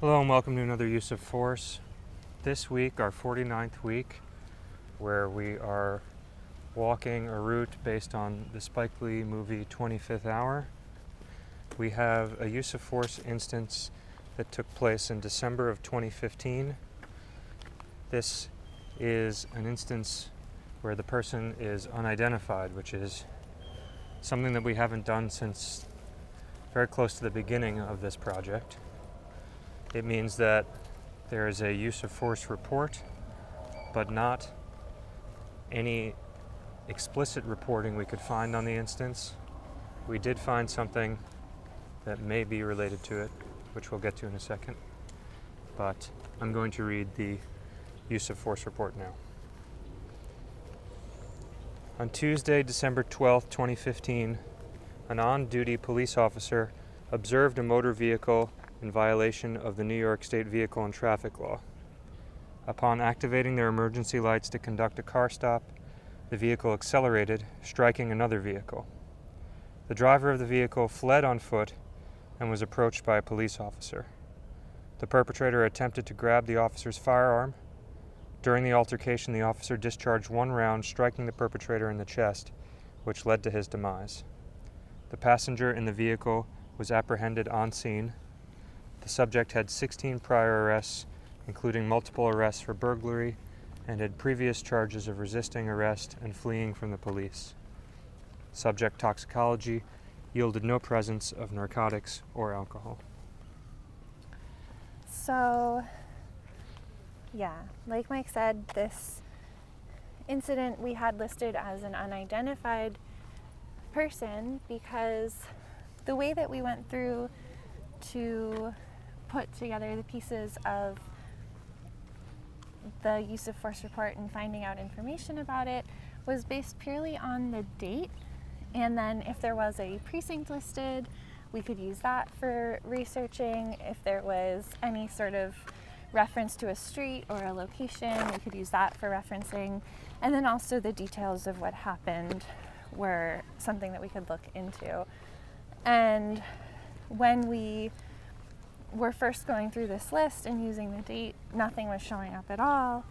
Hello and welcome to another Use of Force. This week, our 49th week, where we are walking a route based on the Spike Lee movie 25th Hour. We have a Use of Force instance that took place in December of 2015. This is an instance where the person is unidentified, which is something that we haven't done since very close to the beginning of this project. It means that there is a use of force report, but not any explicit reporting we could find on the instance. We did find something that may be related to it, which we'll get to in a second. But I'm going to read the use of force report now. On Tuesday, December 12, 2015, an on-duty police officer observed a motor vehicle in violation of the New York State Vehicle and Traffic Law. Upon activating their emergency lights to conduct a car stop, the vehicle accelerated, striking another vehicle. The driver of the vehicle fled on foot and was approached by a police officer. The perpetrator attempted to grab the officer's firearm. During the altercation, the officer discharged one round, striking the perpetrator in the chest, which led to his demise. The passenger in the vehicle was apprehended on scene. The subject had 16 prior arrests, including multiple arrests for burglary, and had previous charges of resisting arrest and fleeing from the police. Subject toxicology yielded no presence of narcotics or alcohol. So, yeah, like Mike said, this incident we had listed as an unidentified person because the way that we went through to put together the pieces of the use of force report and finding out information about it was based purely on the date, and then if there was a precinct listed, we could use that for researching. If there was any sort of reference to a street or a location, we could use that for referencing, and then also the details of what happened were something that we could look into. And when we were first going through this list and using the date, nothing was showing up at all.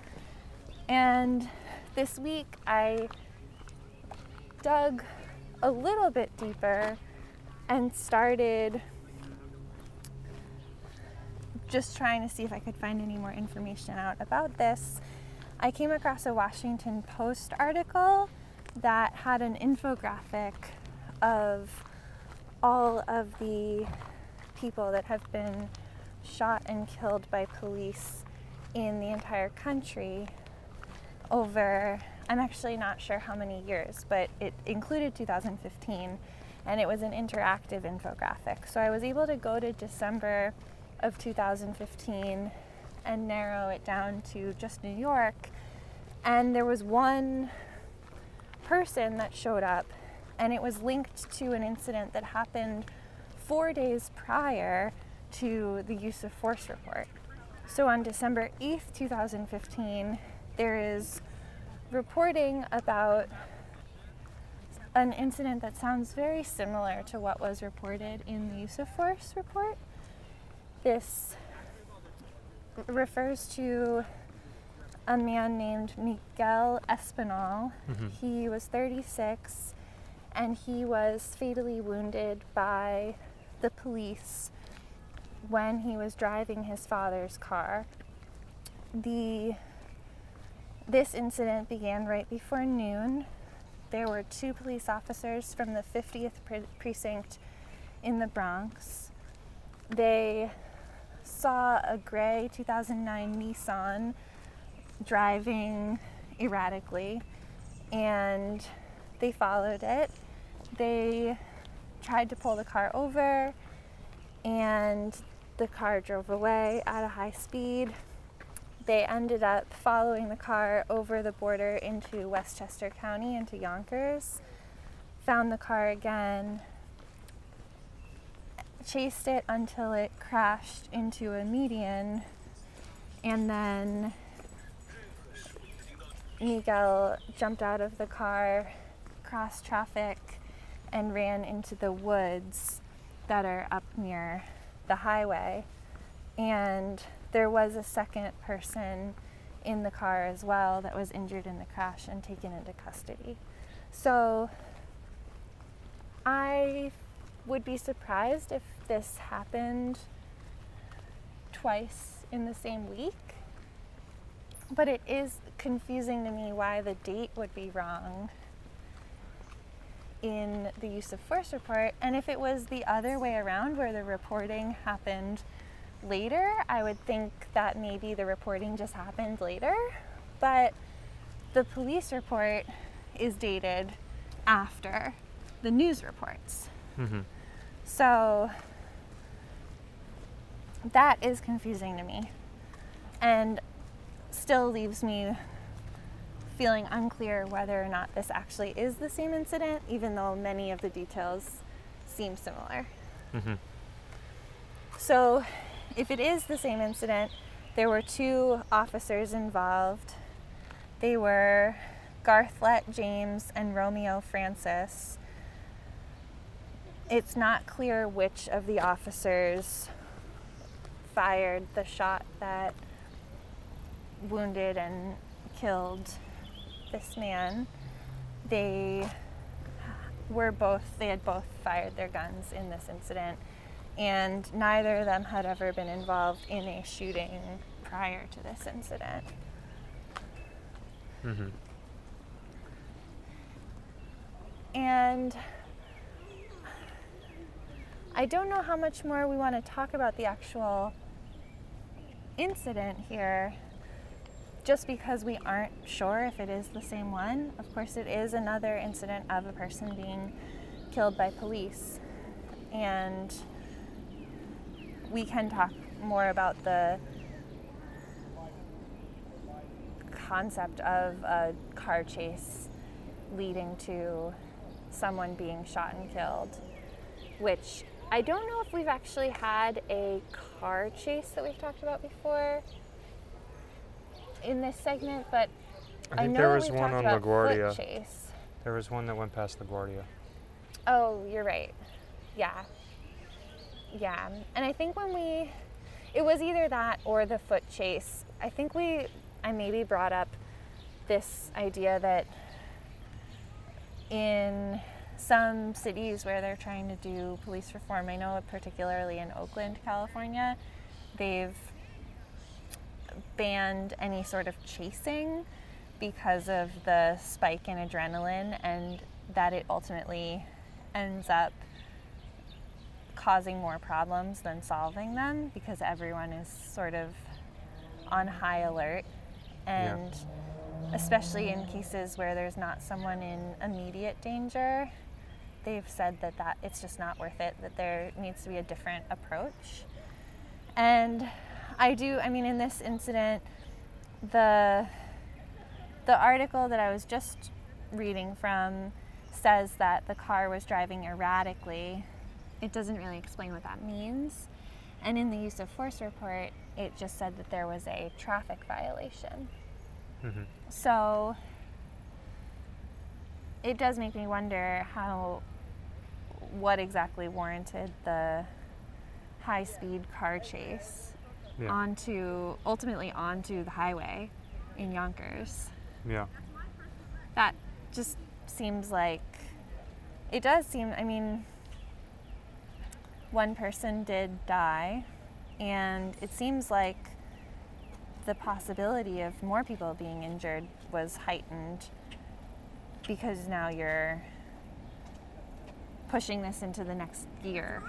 And this week I dug a little bit deeper and started just trying to see if I could find any more information out about this. I came across a Washington Post article that had an infographic of all of the people that have been shot and killed by police in the entire country over, I'm actually not sure how many years, but it included 2015, and it was an interactive infographic. So I was able to go to December of 2015 and narrow it down to just New York, and there was one person that showed up, and it was linked to an incident that happened 4 days prior to the use of force report. So on December 8th, 2015, there is reporting about an incident that sounds very similar to what was reported in the use of force report. This refers to a man named Miguel Espinal. Mm-hmm. He was 36. And he was fatally wounded by the police when he was driving his father's car. This incident began right before noon. There were two police officers from the 50th precinct in the Bronx. They saw a gray 2009 Nissan driving erratically, and they followed it. They tried to pull the car over, and the car drove away at a high speed. They ended up following the car over the border into Westchester County, into Yonkers, found the car again, chased it until it crashed into a median, and then Miguel jumped out of the car, crossed traffic, and ran into the woods that are up near the highway. And there was a second person in the car as well that was injured in the crash and taken into custody. So I would be surprised if this happened twice in the same week. But it is confusing to me why the date would be wrong in the use of force report. And if it was the other way around where the reporting happened later, I would think that maybe the reporting just happened later. But the police report is dated after the news reports. Mm-hmm. So that is confusing to me, and still leaves me feeling unclear whether or not this actually is the same incident, even though many of the details seem similar. Mm-hmm. So if it is the same incident, there were two officers involved. They were Garthlet James and Romeo Francis. It's not clear which of the officers fired the shot that wounded and killed this man. They had both fired their guns in this incident, and neither of them had ever been involved in a shooting prior to this incident. Mm-hmm. And I don't know how much more we want to talk about the actual incident here, just because we aren't sure if it is the same one. Of course, it is another incident of a person being killed by police, and we can talk more about the concept of a car chase leading to someone being shot and killed, which I don't know if we've actually had a car chase that we've talked about before in this segment, but I know there was one on LaGuardia. Foot chase. There was one that went past LaGuardia. Oh, you're right. Yeah. And I think it was either that or the foot chase. I think I maybe brought up this idea that in some cities where they're trying to do police reform, I know particularly in Oakland, California, they've banned any sort of chasing because of the spike in adrenaline, and that it ultimately ends up causing more problems than solving them, because everyone is sort of on high alert. And especially in cases where there's not someone in immediate danger, they've said that it's just not worth it, that there needs to be a different approach. And in this incident, the article that I was just reading from says that the car was driving erratically. It doesn't really explain what that means. And in the use of force report, it just said that there was a traffic violation. Mm-hmm. So it does make me wonder what exactly warranted the high-speed car chase ultimately onto the highway in Yonkers. Yeah. That just seems like, it does seem, one person did die, and it seems like the possibility of more people being injured was heightened, because now you're pushing this into the next gear.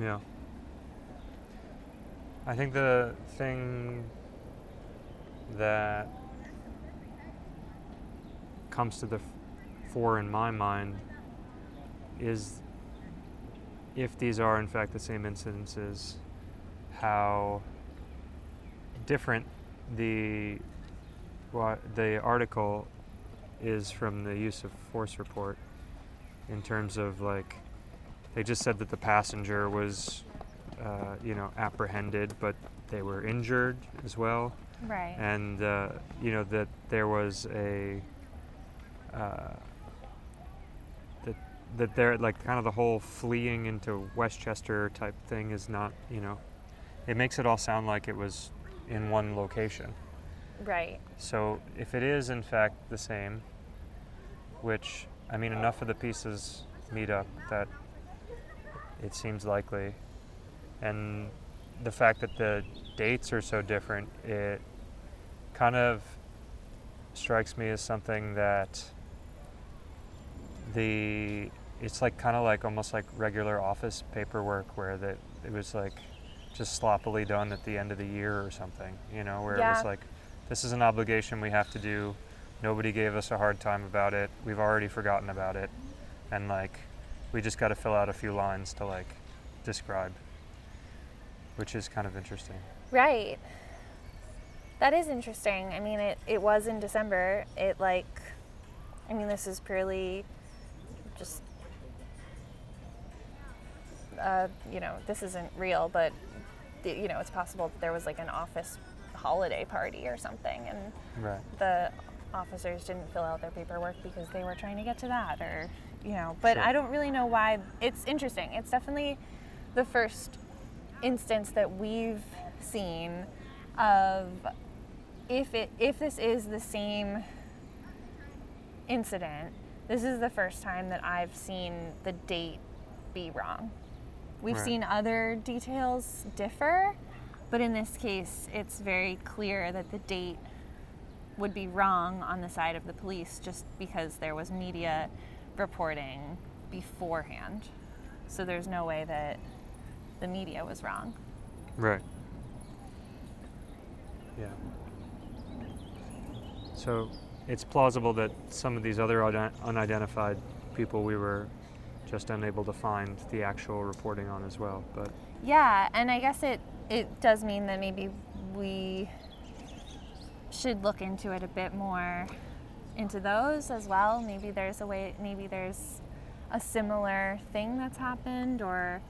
Yeah. I think the thing that comes to the fore in my mind is, if these are in fact the same incidences, how different the article is from the use of force report, in terms of, like, they just said that the passenger was apprehended, but they were injured as well, right? And that there was that they're like kind of the whole fleeing into Westchester type thing is not it makes it all sound like it was in one location. Right. So if it is, in fact, the same, which, I mean, enough of the pieces meet up that it seems likely. And the fact that the dates are so different, it kind of strikes me as something that it's like kind of like almost like regular office paperwork where that it was like just sloppily done at the end of the year or something, you know, where it was like, this is an obligation we have to do. Nobody gave us a hard time about it. We've already forgotten about it. And like, we just got to fill out a few lines to like describe, which is kind of interesting. Right. That is interesting. I mean, it was in December. It like, I mean, this is purely just, you know, this isn't real, but you know, it's possible that there was like an office holiday party or something, and the officers didn't fill out their paperwork because they were trying to get to that, or you know. But I don't really know why. It's interesting. It's definitely the first instance that we've seen of if this is the same incident. This is the first time that I've seen the date be wrong. We've seen other details differ, but in this case, it's very clear that the date would be wrong on the side of the police just because there was media reporting beforehand. So there's no way that the media was wrong. Right. Yeah. So it's plausible that some of these other unidentified people we were just unable to find the actual reporting on as well, but... Yeah, and I guess it does mean that maybe we should look into it a bit more, into those as well. Maybe there's a way, maybe there's a similar thing that's happened, or,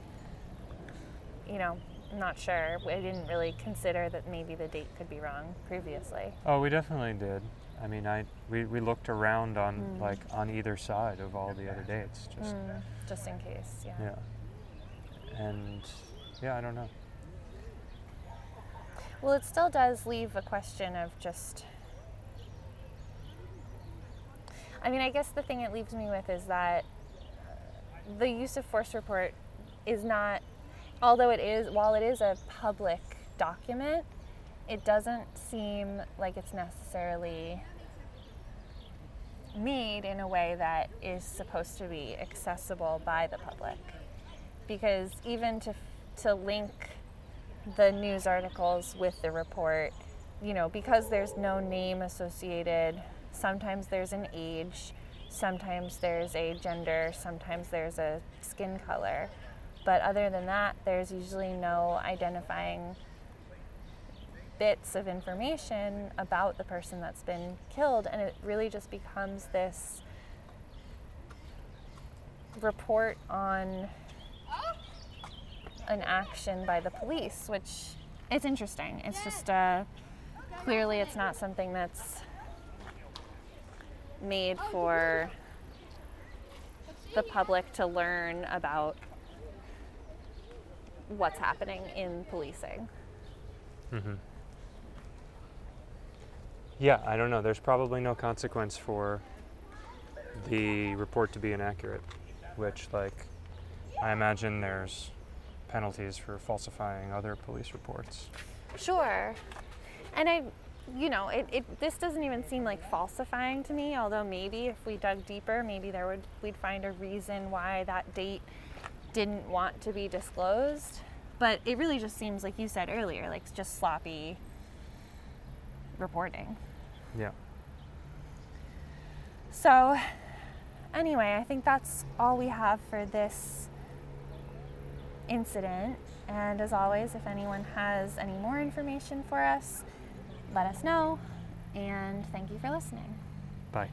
you know, I'm not sure. I didn't really consider that maybe the date could be wrong previously. Oh, we definitely did. I mean, we looked around on like on either side of all the other dates, just in case. Yeah. Yeah. And yeah, I don't know. Well, it still does leave a question of just... I mean, I guess the thing it leaves me with is that the use of force report is not... Although while it is a public document, it doesn't seem like it's necessarily made in a way that is supposed to be accessible by the public. Because even to link the news articles with the report, you know, because there's no name associated, sometimes there's an age, sometimes there's a gender, sometimes there's a skin color. But other than that, there's usually no identifying bits of information about the person that's been killed, and it really just becomes this report on an action by the police, which it's interesting. It's just clearly it's not something that's made for the public to learn about what's happening in policing. Mm-hmm. Yeah, I don't know. There's probably no consequence for the report to be inaccurate, which, like, I imagine there's penalties for falsifying other police reports. Sure. And this doesn't even seem like falsifying to me, although maybe if we dug deeper, maybe we'd find a reason why that date didn't want to be disclosed. But it really just seems, like you said earlier, like just sloppy reporting. Yeah. So anyway, I think that's all we have for this incident, and as always, if anyone has any more information for us, let us know, and thank you for listening. Bye.